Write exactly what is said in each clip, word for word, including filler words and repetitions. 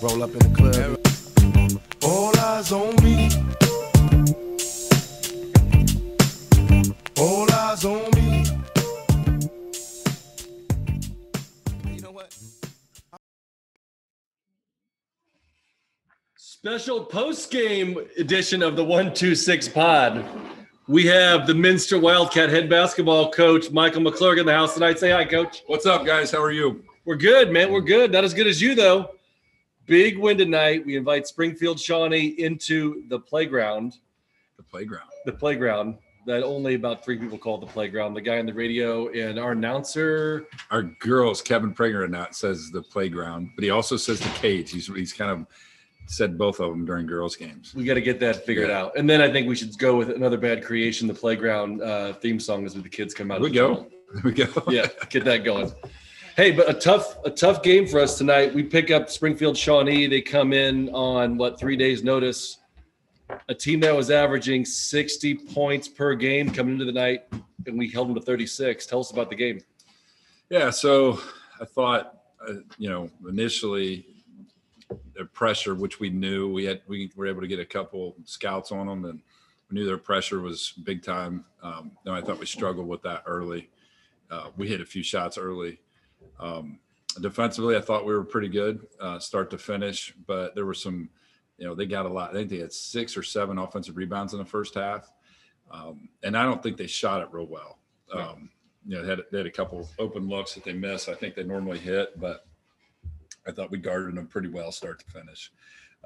Roll up in the club. All eyes on me. All eyes on me. You know what? Special post-game edition of the one two six pod. We have the Minster Wildcat head basketball coach, Michael McClurg, in the house tonight. Say hi, Coach. What's up, guys? How are you? We're good, man. We're good. Not as good as you, though. Big win tonight. We invite Springfield Shawnee into the playground. The playground. The playground that only about three people call the playground. The guy on the radio and our announcer. Our girls, Kevin Pregner, says the playground, but he also says the cage. He's, he's kind of said both of them during girls' games. We got to get that figured yeah. out. And then I think we should go with another bad creation, the playground uh, theme song as the kids come out. There we go. Tunnel. There we go. Yeah, get that going. Hey, but a tough a tough game for us tonight. We pick up Springfield Shawnee. They come in on, what, three days' notice. A team that was averaging sixty points per game coming into the night, and we held them to thirty-six. Tell us about the game. Yeah, so I thought, uh, you know, initially – their pressure, which we knew, we had, we were able to get a couple scouts on them, and we knew their pressure was big time. Um, and I thought we struggled with that early. Uh, we hit a few shots early. Um, defensively, I thought we were pretty good, uh, start to finish, but there were some, you know, they got a lot. I think they had six or seven offensive rebounds in the first half. Um, and I don't think they shot it real well. Um, you know, they had, they had a couple open looks that they missed. I think they normally hit, but I thought we guarded them pretty well start to finish.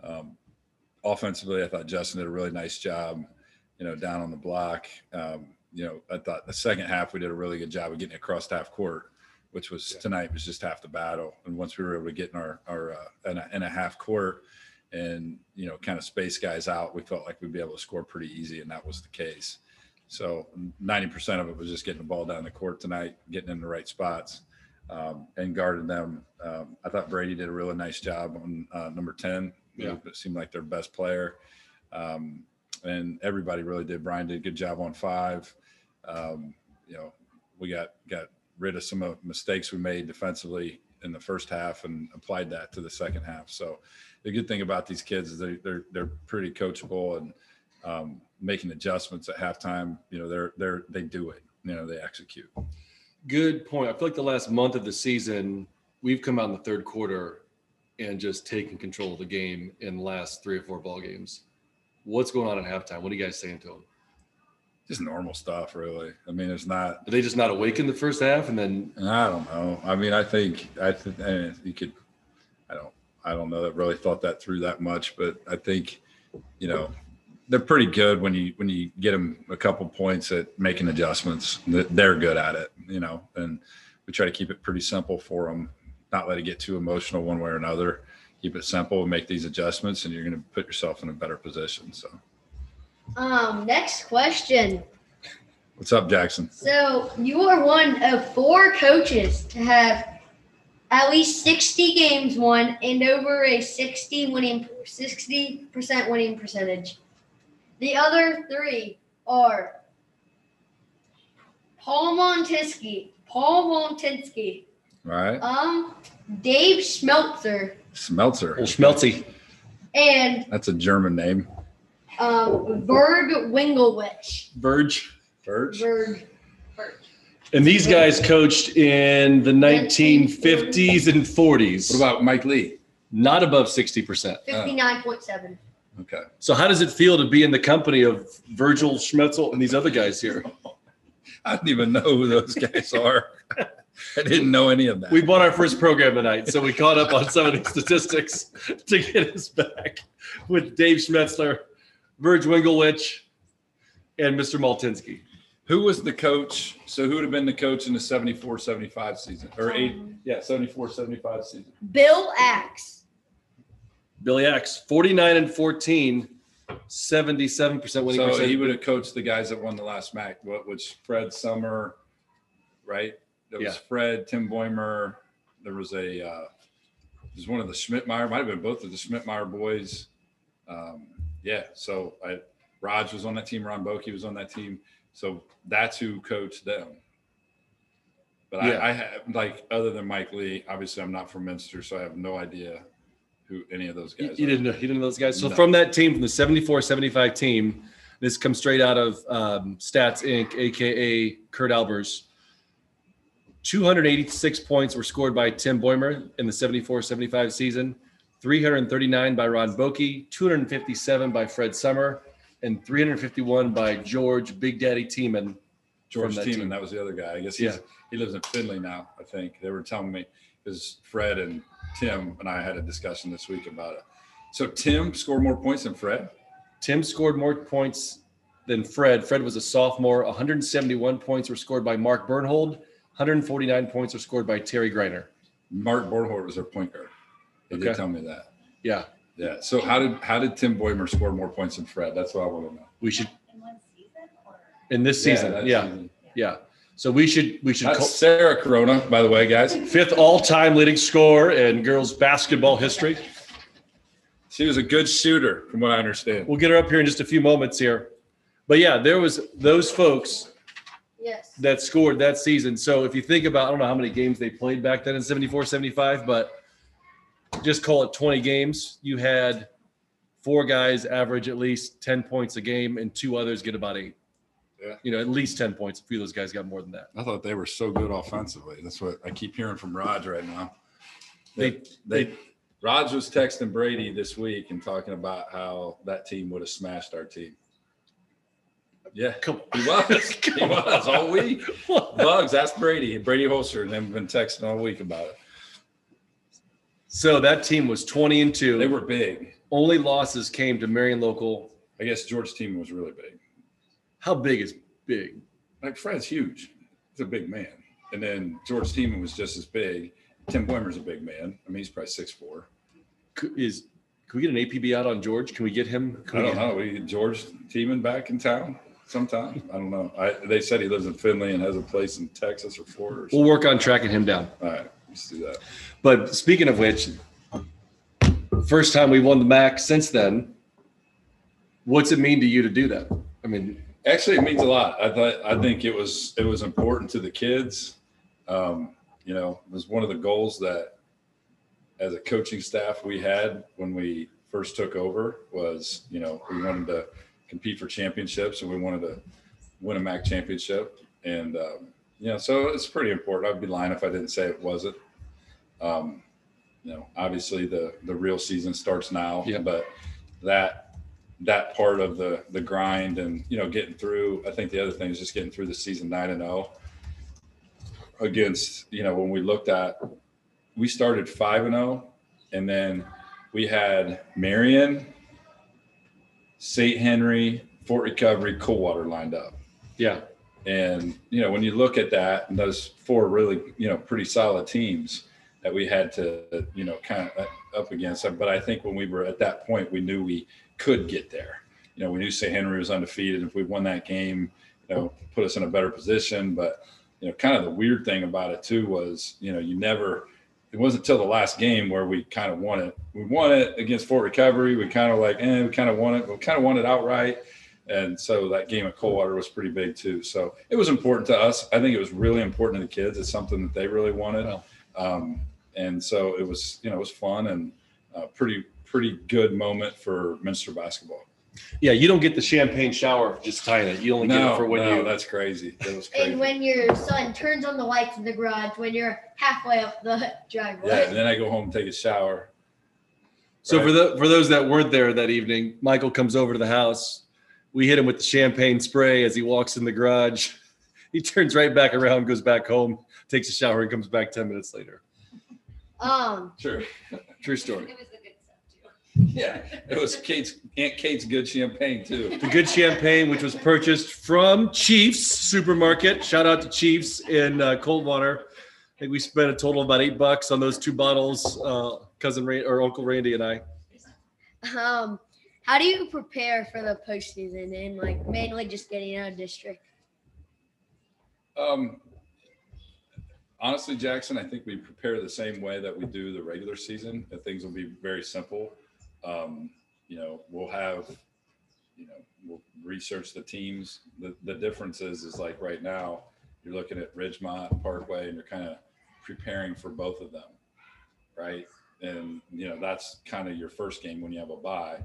Um, offensively, I thought Justin did a really nice job, you know, down on the block. Um, you know, I thought the second half we did a really good job of getting across half court, which was yeah. tonight was just half the battle. And once we were able to get in our, our uh, in, a, in a half court and, you know, kind of space guys out, we felt like we'd be able to score pretty easy, and that was the case. So ninety percent of it was just getting the ball down the court tonight, getting in the right spots. Um, and guarded them. Um, I thought Brady did a really nice job on uh, number ten. Yeah. It seemed like their best player. Um, and everybody really did. Brian did a good job on five. Um, you know, we got, got rid of some of mistakes we made defensively in the first half and applied that to the second half. So the good thing about these kids is they, they're, they're pretty coachable and um, making adjustments at halftime. You know, they're, they're, they do it, you know, they execute. Good point. I feel like the last month of the season, we've come out in the third quarter and just taken control of the game in the last three or four ball games. What's going on at halftime? What are you guys saying to them? Just normal stuff, really. I mean, it's not. Are they just not awake in the first half, and then? I don't know. I mean, I think I think I mean, you could. I don't. I don't know. That really thought that through that much, but I think, you know, they're pretty good when you when you get them a couple points at making adjustments. They're good at it, you know, and we try to keep it pretty simple for them, not let it get too emotional one way or another. Keep it simple and make these adjustments, and you're going to put yourself in a better position. So um next question. What's up, Jackson? So you are one of four coaches to have at least sixty games won and over a sixty winning sixty percent winning percentage. The other three are Paul Montesky, Paul Montesky, right? Um, Dave Schmelzer, Schmelzer, oh, Schmelzy, and that's a German name. Um, Virg Winglewitch, Virg, Virg, Virg, Virg. And these guys coached in the nineteen fifties and forties. What about Mike Lee? Not above sixty percent. Fifty-nine point seven. Okay. So how does it feel to be in the company of Virgil Schmetzel and these other guys here? I don't even know who those guys are. I didn't know any of that. We bought our first program tonight, so we caught up on some of the statistics to get us back with Dave Schmetzler, Virg Winglewitch, and Mister Maltinsky. Who was the coach? So who would have been the coach in the seventy-four seventy-five season? Or eight, yeah, seventy-four seventy-five season. Bill Axe. Billy Axe, forty-nine and fourteen, seventy-seven percent winning. So percent. He would have coached the guys that won the last M A C, which Fred Summer, right? There was yeah. Fred, Tim Boimer. There was a uh, – there's one of the Schmidtmeyer. Might have been both of the Schmidtmeyer boys. Um, yeah, so I, Raj was on that team. Ron Boke was on that team. So that's who coached them. But yeah. I, I have – like, other than Mike Lee, obviously I'm not from Minster, so I have no idea – who any of those guys. You didn't know, you didn't know those guys. So no. From that team, from the seventy-four seventy-five team, this comes straight out of um, Stats Incorporated, aka Kurt Albers. two hundred eighty-six points were scored by Tim Boimer in the seventy-four seventy-five season, three hundred thirty-nine by Ron Boke, two hundred fifty-seven by Fred Summer, and three hundred fifty-one by George Big Daddy Tiemann. George Steeman, team. That was the other guy. I guess he's, yeah. he lives in Findlay now, I think. They were telling me, because Fred and Tim and I had a discussion this week about it. So Tim scored more points than Fred? Tim scored more points than Fred. Fred was a sophomore. one hundred seventy-one points were scored by Mark Bernhold. one hundred forty-nine points were scored by Terry Greiner. Mark Bernhold was their point guard. They okay. did tell me that. Yeah. Yeah. So how did how did Tim Boimer score more points than Fred? That's what I want to know. We should. In this season, yeah, yeah. Season. yeah. So we should we should. That's Sarah Corona, by the way, guys, fifth all-time leading scorer in girls basketball history. She was a good shooter, from what I understand. We'll get her up here in just a few moments here, but yeah, there was those folks, yes, that scored that season. So if you think about, I don't know how many games they played back then in seventy-four seventy-five, but just call it twenty games. You had four guys average at least ten points a game, and two others get about eight. Yeah. You know, at least ten points. A few of those guys got more than that. I thought they were so good offensively. That's what I keep hearing from Raj right now. They, they, they, they Raj was texting Brady this week and talking about how that team would have smashed our team. Yeah, come on. He was. Come he was on. all week. Bugs, ask Brady. Brady Holster and them have been texting all week about it. So that team was twenty and two. They were big. Only losses came to Marion Local. I guess George Tiemann was really big. How big is big? Like Fred's huge. He's a big man. And then George Tiemann was just as big. Tim Boimer's a big man. I mean, he's probably six foot four. Is can we get an A P B out on George? Can we get him? Can I don't know. Him? We get George Tiemann back in town sometime. I don't know. I, they said he lives in Findlay and has a place in Texas or Florida. Or we'll work on tracking him down. All right, let's do that. But speaking of which, first time we won the M A C since then. What's it mean to you to do that? I mean. Actually, it means a lot. I thought I think it was it was important to the kids. Um, you know, it was one of the goals that, as a coaching staff, we had when we first took over was, you know, we wanted to compete for championships and we wanted to win a M A C championship. And um, you know, so it's pretty important. I'd be lying if I didn't say it wasn't. Um, you know, obviously the the real season starts now, yeah. but that. that part of the the grind and, you know, getting through, I think the other thing is just getting through the season nine and oh against, you know, when we looked at, we started five and oh and then we had Marion, Saint Henry, Fort Recovery, Coldwater lined up. Yeah. And, you know, when you look at that and those four really, you know, pretty solid teams that we had to, you know, kind of up against. But I think when we were at that point, we knew we could get there. You know, we knew Saint Henry was undefeated. If we won that game, you know, put us in a better position. But, you know, kind of the weird thing about it too was, you know, you never, it wasn't until the last game where we kind of won it. We won it against Fort Recovery. We kind of like, eh, we kind of won it. We kind of won it outright. And so that game at Coldwater was pretty big too. So it was important to us. I think it was really important to the kids. It's something that they really wanted. Wow. Um, and so it was, you know, it was fun and uh, pretty, pretty good moment for Minster basketball. Yeah, you don't get the champagne shower just tying it. You only no, get it for when no, you. That's crazy. That was crazy. And when your son turns on the lights in the garage when you're halfway up the driveway. Yeah, and then I go home and take a shower. So right? for the for those that weren't there that evening, Michael comes over to the house. We hit him with the champagne spray as he walks in the garage. He turns right back around, goes back home, takes a shower, and comes back ten minutes later. Um. True. True story. Yeah, it was Kate's Aunt Kate's good champagne too. The good champagne, which was purchased from Chiefs Supermarket. Shout out to Chiefs in uh, Coldwater. I think we spent a total of about eight bucks on those two bottles. Uh, cousin Ray or Uncle Randy and I. Um, how do you prepare for the postseason and like mainly just getting out of district? Um, honestly, Jackson, I think we prepare the same way that we do the regular season. That things will be very simple. Um, you know, we'll have, you know, we'll research the teams. The, the difference is, is like right now you're looking at Ridgemont, Parkway, and you're kind of preparing for both of them, right? And, you know, that's kind of your first game when you have a bye.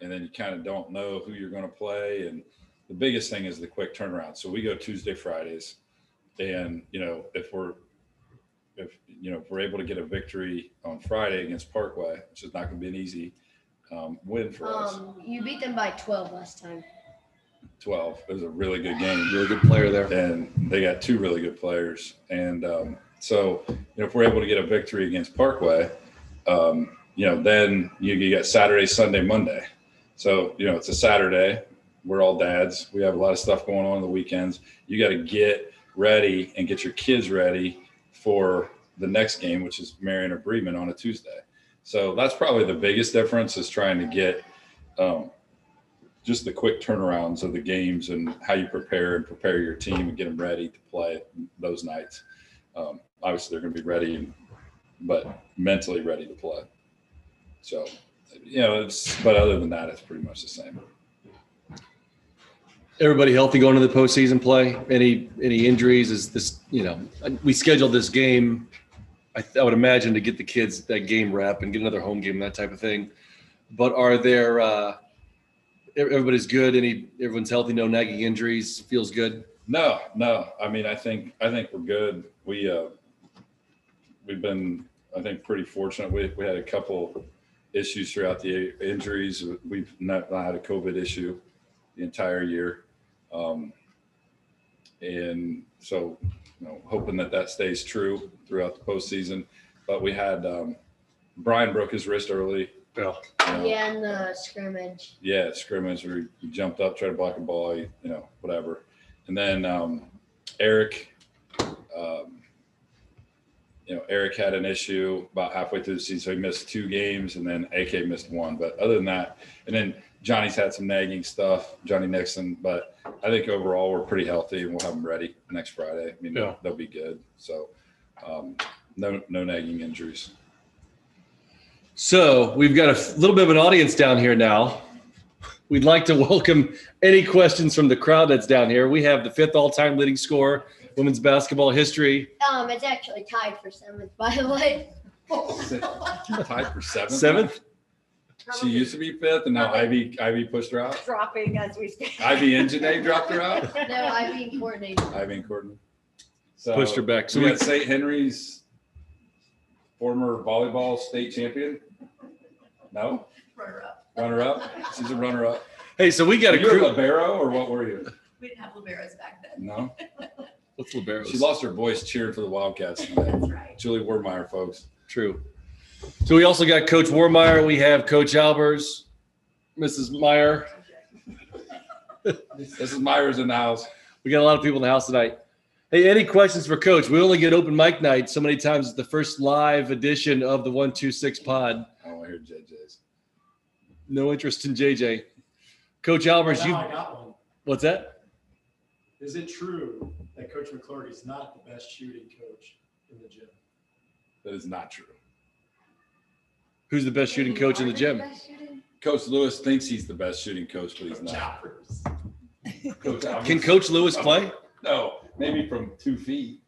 And then you kind of don't know who you're going to play. And the biggest thing is the quick turnaround. So we go Tuesday, Fridays. And, you know, if we're, if, you know, if we're able to get a victory on Friday against Parkway, which is not going to be an easy um, win for um, us. You beat them by twelve last time. twelve. It was a really good game. Really good player there. And they got two really good players. And um, so, you know, if we're able to get a victory against Parkway, um, you know, then you, you get Saturday, Sunday, Monday. So, you know, it's a Saturday. We're all dads. We have a lot of stuff going on on the weekends. You got to get ready and get your kids ready for the next game, which is Marion or Bremen on a Tuesday. So that's probably the biggest difference, is trying to get um, just the quick turnarounds of the games and how you prepare and prepare your team and get them ready to play those nights. Um, obviously, they're going to be ready, but mentally ready to play. So, you know, it's, but other than that, it's pretty much the same. Everybody healthy going into the postseason play? Any any injuries? Is this, you know, we scheduled this game, I, I would imagine, to get the kids that game wrap and get another home game, that type of thing. But are there uh, everybody's good? Any everyone's healthy? No nagging injuries? Feels good? No, no. I mean, I think I think we're good. We uh, we've been, I think, pretty fortunate. We we had a couple issues throughout the injuries. We've not had a COVID issue the entire year. Um, and so, you know, hoping that that stays true throughout the postseason. But we had um, Brian broke his wrist early. Yeah, uh, yeah, in the scrimmage. Yeah, scrimmage where he jumped up, tried to block a ball, you know, whatever. And then um, Eric, um, you know, Eric had an issue about halfway through the season, so he missed two games, and then A K missed one. But other than that, and then Johnny's had some nagging stuff, Johnny Nixon, but I think overall we're pretty healthy and we'll have them ready next Friday. I mean, yeah. they'll, they'll be good. So um, no no nagging injuries. So we've got a little bit of an audience down here now. We'd like to welcome any questions from the crowd that's down here. We have the fifth all-time leading scorer, women's basketball history. Um, it's actually tied for seventh, by the way. Tied for seventh? Seventh? She used to be fifth, and now Ivy Ivy pushed her out. Dropping as we speak. Ivy and Janae dropped her out. No, Ivy and Courtney. Ivy and Courtney. So pushed her back. So we got Saint Henry's former volleyball state champion. No. Runner up. Runner up. She's a runner up. Hey, so we got were a crew. You a libero, or what were you? We didn't have liberos back then. No. What's liberos? She lost her voice cheering for the Wildcats today. That's right. Julie Warmeier, folks. True. So we also got Coach Warmeier. We have Coach Albers, Missus Meyer. Missus Meyer's in the house. We got a lot of people in the house tonight. Hey, any questions for Coach? We only get open mic night so many times. It's the first live edition of the one two six pod. I want to hear J J's. No interest in J J. Coach Albers, well, you. I got one. What's that? Is it true that Coach McClurg is not the best shooting coach in the gym? That is not true. Who's the best shooting coach in the gym? Coach Lewis thinks he's the best shooting coach, but he's not. Coach Can Coach Lewis play? No, maybe from two feet.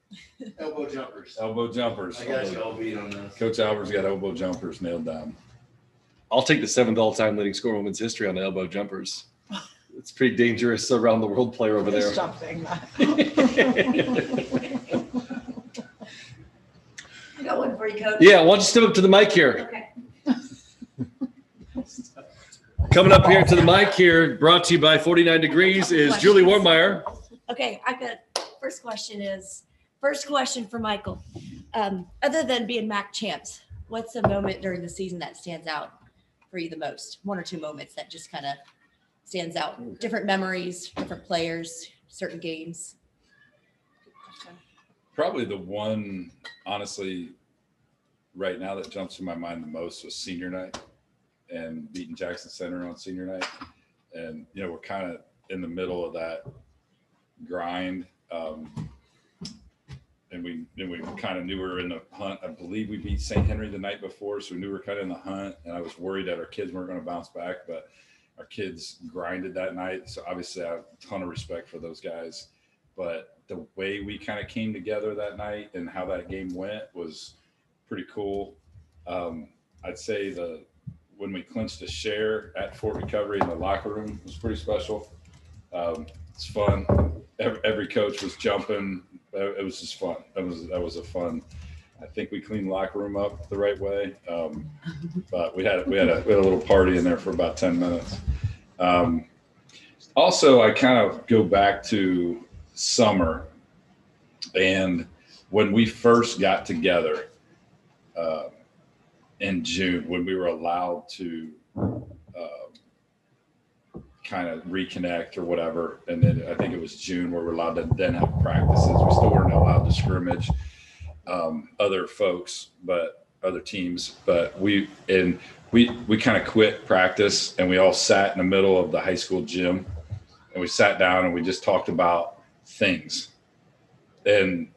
Elbow jumpers. Elbow jumpers. I got you all beat on this. Coach Albers got elbow jumpers nailed down. I'll take the seventh all-time leading scorer in women's history on the elbow jumpers. It's pretty dangerous around the world player over there. Something. I got one for you, Coach. Yeah, why don't you step up to the mic here? Okay. Coming up here to the mic here, brought to you by forty-nine degrees, is questions. Julie Warmeier. Okay, I got first question is, first question for Michael. Um, other than being M A C champs, what's a moment during the season that stands out for you the most? One or two moments that just kind of stands out? Different memories, different players, certain games? Probably the one, honestly, right now that jumps in my mind the most was senior night. And beating Jackson Center on senior night, and you know we're kind of in the middle of that grind, um, and we and we kind of knew we were in the hunt. I believe we beat Saint Henry the night before, so we knew we were kind of in the hunt. And I was worried that our kids weren't going to bounce back, but our kids grinded that night. So obviously, I have a ton of respect for those guys. But the way we kind of came together that night and how that game went was pretty cool. Um, I'd say the when we clinched a share at Fort Recovery in the locker room was pretty special. Um, it's fun. Every, every coach was jumping. It was just fun. That was that was a fun. I think we cleaned the locker room up the right way. Um, but we had we had a we had a little party in there for about ten minutes. Um, also, I kind of go back to summer and when we first got together uh, in June, when we were allowed to uh, kind of reconnect or whatever, and then I think it was June where we were allowed to then have practices. We still weren't allowed to scrimmage um, other folks, but other teams, but we and we we kind of quit practice and we all sat in the middle of the high school gym and we sat down and we just talked about things. And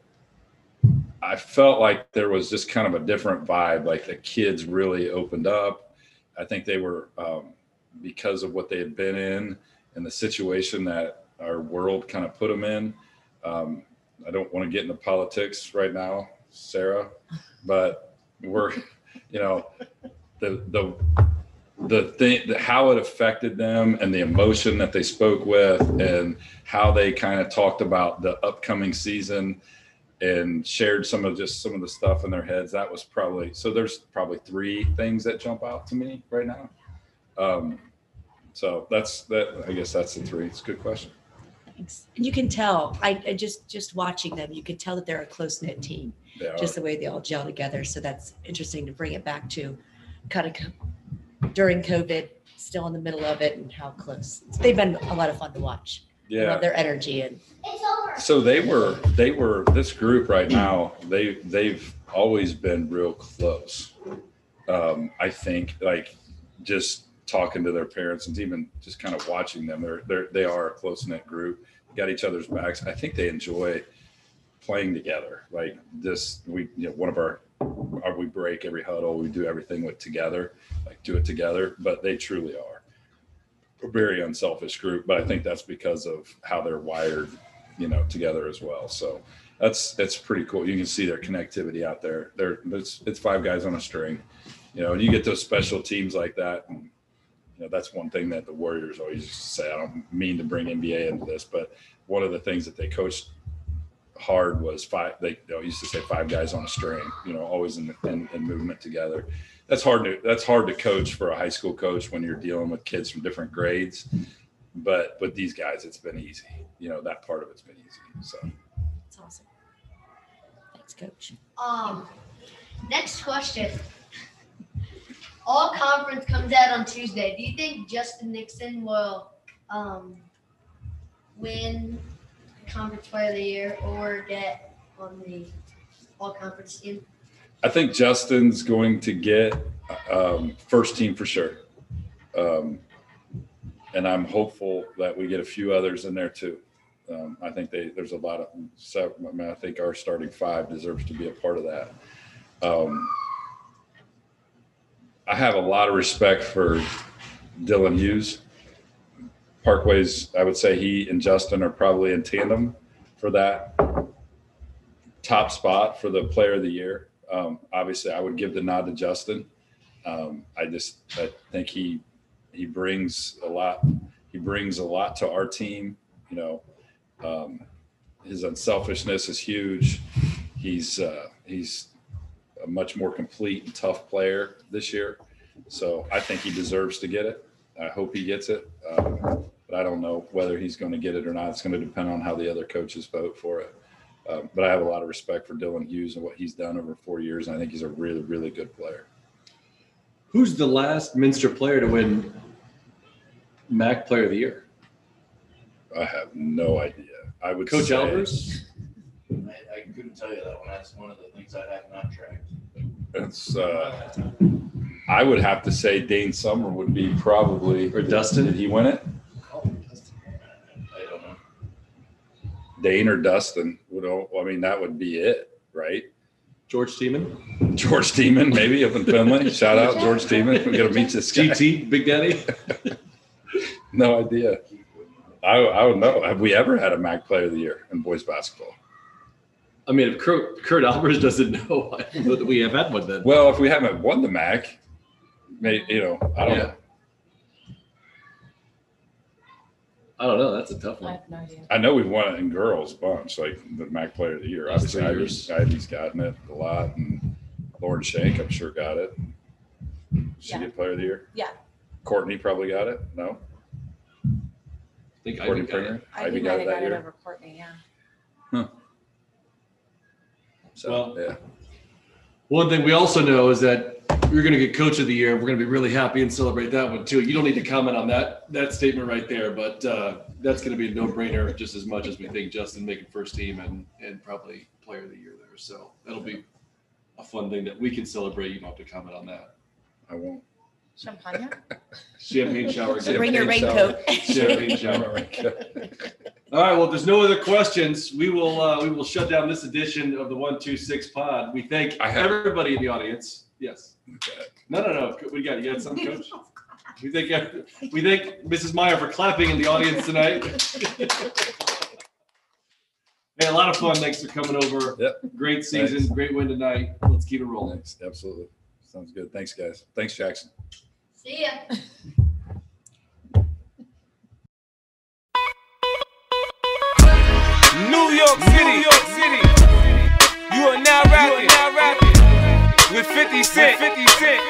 I felt like there was just kind of a different vibe, like the kids really opened up. I think they were, um, because of what they had been in and the situation that our world kind of put them in. Um, I don't want to get into politics right now, Sarah, but we're, you know, the, the, the thing, the, how it affected them and the emotion that they spoke with and how they kind of talked about the upcoming season and shared some of just some of the stuff in their heads. That was probably, so there's probably three things that jump out to me right now. Um, so that's that, I guess that's the three. It's a good question. Thanks. And you can tell, I, I just, just watching them, you could tell that they're a close knit team, just the way they all gel together. So that's interesting to bring it back to kind of during COVID, still in the middle of it and how close. So they've been a lot of fun to watch. Yeah. I love their energy. And so they were, they were, this group right now, they, they've always been real close. Um, I think like just talking to their parents and even just kind of watching them, they're, they're, they are a close knit group, got each other's backs. I think they enjoy playing together. Like this, we, you know, one of our, our, we break every huddle, we do everything with together, like do it together, but they truly are a very unselfish group. But I think that's because of how they're wired, you know, together as well. So that's, that's pretty cool. You can see their connectivity out there. They're, it's, it's five guys on a string, you know, and you get those special teams like that. And, you know, that's one thing that the Warriors always used to say. I don't mean to bring N B A into this, but one of the things that they coached hard was five, they, they used to say five guys on a string, you know, always in, in, in movement together. That's hard to, that's hard to coach for a high school coach when you're dealing with kids from different grades. But with these guys, it's been easy. You know, that part of it's been easy. So that's awesome. Thanks, Coach. Um, next question. All conference comes out on Tuesday. Do you think Justin Nixon will um, win conference player of the year or get on the all conference team? I think Justin's going to get um, first team for sure. Um, And I'm hopeful that we get a few others in there too. Um, I think they, there's a lot of, so, I mean, I think our starting five deserves to be a part of that. Um, I have a lot of respect for Dylan Hughes. Parkway's, I would say he and Justin are probably in tandem for that top spot for the player of the year. Um, obviously I would give the nod to Justin. Um, I just, I think he, He brings a lot. He brings a lot to our team. You know, um, his unselfishness is huge. He's uh, he's a much more complete and tough player this year. So I think he deserves to get it. I hope he gets it. Um, but I don't know whether he's going to get it or not. It's going to depend on how the other coaches vote for it. Um, but I have a lot of respect for Dylan Hughes and what he's done over four years. And I think he's a really, really good player. Who's the last Minster player to win M A C Player of the Year? I have no idea. I would Coach say, Albers? I, I couldn't tell you that one. That's one of the things I have not tracked. It's, uh, I would have to say Dane Summer would be probably. Or Dustin? Did he win it? Oh, Dustin. I don't know. Dane or Dustin would. I mean, that would be it, right? George Steeman? George Tiemann, maybe, up in Finley. Shout out, George Tiemann. We're going to meet this guy. G T, Big Daddy? No idea. I, I don't know. Have we ever had a M A C Player of the Year in boys basketball? I mean, if Kurt, Kurt Albers doesn't know, I don't know that we have had one then. Well, if we haven't won the M A C, may, you know, I don't yeah. know. I don't know. That's a tough one. I have no idea. I know we've won it in girls a bunch, like the M A C Player of the Year. Obviously, Ivy's, Ivy's gotten it a lot, and Lauren Shank, I'm sure, got it. Did she yeah. get Player of the Year? Yeah. Courtney probably got it. No. I think Courtney Ivy Pregner. Got Ivy got it that got year. It over Courtney, yeah. Huh. So, well, yeah. One thing we also know is that you're going to get Coach of the Year. We're going to be really happy and celebrate that one too. You don't need to comment on that that statement right there, but uh, that's going to be a no-brainer just as much as we think Justin making first team and and probably Player of the Year there. So that'll be a fun thing that we can celebrate. You don't have to comment on that. I won't. Champagne? Champagne shower. So bring your raincoat. Champagne shower raincoat. All right. Well, if there's no other questions, we will uh, we will shut down this edition of the one two six Pod. We thank everybody in the audience. Yes. Okay. No, no, no. We got you. Got something, Coach? We thank we thank Missus Meyer for clapping in the audience tonight. Hey, a lot of fun. Thanks for coming over. Yep. Great season. Thanks. Great win tonight. Let's keep it rolling. Thanks. Absolutely. Sounds good. Thanks, guys. Thanks, Jackson. See ya. New York City, New York City. You are now rapping, now rapping with fifty cent, fifty cent.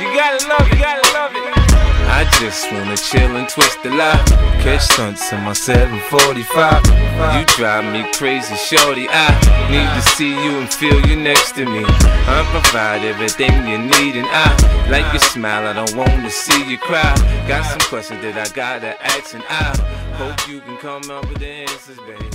You gotta love it, gotta love it. I just wanna chill and twist the lot. Catch stunts in my seven forty-five. You drive me crazy, shorty. I need to see you and feel you next to me. I provide everything you need, and I like your smile. I don't wanna see you cry. Got some questions that I gotta ask, and I hope you can come up with the answers, baby.